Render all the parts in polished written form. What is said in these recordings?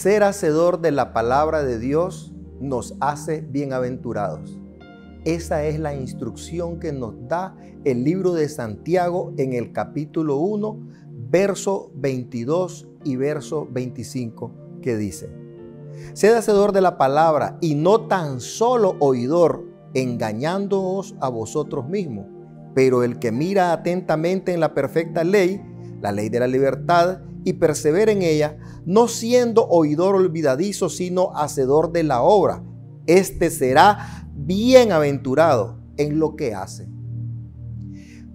Ser hacedor de la palabra de Dios nos hace bienaventurados. Esa es la instrucción que nos da el libro de Santiago en el capítulo 1, verso 22 y verso 25, que dice: sed hacedor de la palabra y no tan solo oidor, engañándoos a vosotros mismos. Pero el que mira atentamente en la perfecta ley, la ley de la libertad, y persevera en ella, no siendo oidor olvidadizo, sino hacedor de la obra, este será bienaventurado en lo que hace.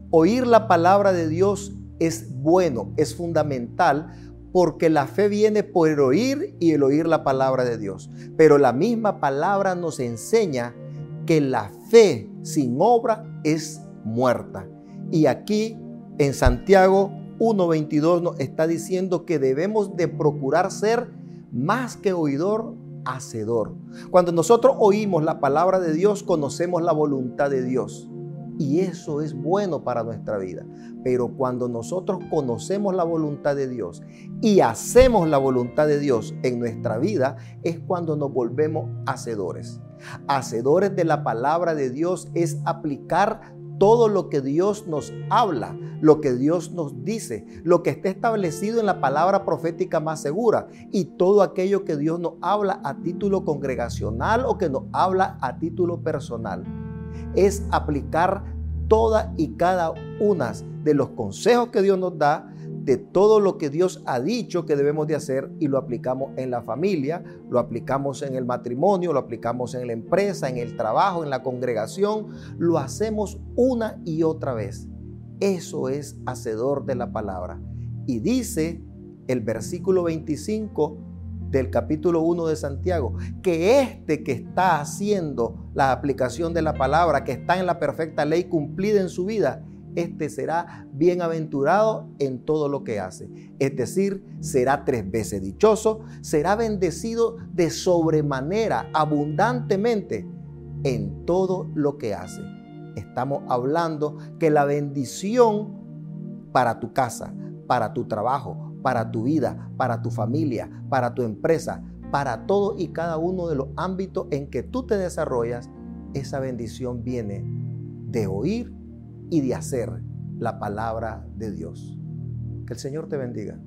Oír la palabra de Dios es bueno, es fundamental, porque la fe viene por el oír y el oír la palabra de Dios. Pero la misma palabra nos enseña que la fe sin obra es muerta. Y aquí en Santiago 1:22 nos está diciendo que debemos de procurar ser más que oidor, hacedor. Cuando nosotros oímos la palabra de Dios, conocemos la voluntad de Dios. Y eso es bueno para nuestra vida. Pero cuando nosotros conocemos la voluntad de Dios y hacemos la voluntad de Dios en nuestra vida, es cuando nos volvemos hacedores. Hacedores de la palabra de Dios es aplicar todo lo que Dios nos habla, lo que Dios nos dice, lo que está establecido en la palabra profética más segura y todo aquello que Dios nos habla a título congregacional o que nos habla a título personal. Es aplicar todas y cada una de los consejos que Dios nos da, de todo lo que Dios ha dicho que debemos de hacer y lo aplicamos en la familia, lo aplicamos en el matrimonio, lo aplicamos en la empresa, en el trabajo, en la congregación, lo hacemos una y otra vez. Eso es hacedor de la palabra. Y dice el versículo 25 del capítulo 1 de Santiago, que este que está haciendo la aplicación de la palabra, que está en la perfecta ley cumplida en su vida, este será bienaventurado en todo lo que hace. Es decir, será 3 veces dichoso, será bendecido de sobremanera, abundantemente, en todo lo que hace. Estamos hablando que la bendición para tu casa, para tu trabajo, para tu vida, para tu familia, para tu empresa, para todo y cada uno de los ámbitos en que tú te desarrollas, esa bendición viene de oír y de hacer la palabra de Dios. Que el Señor te bendiga.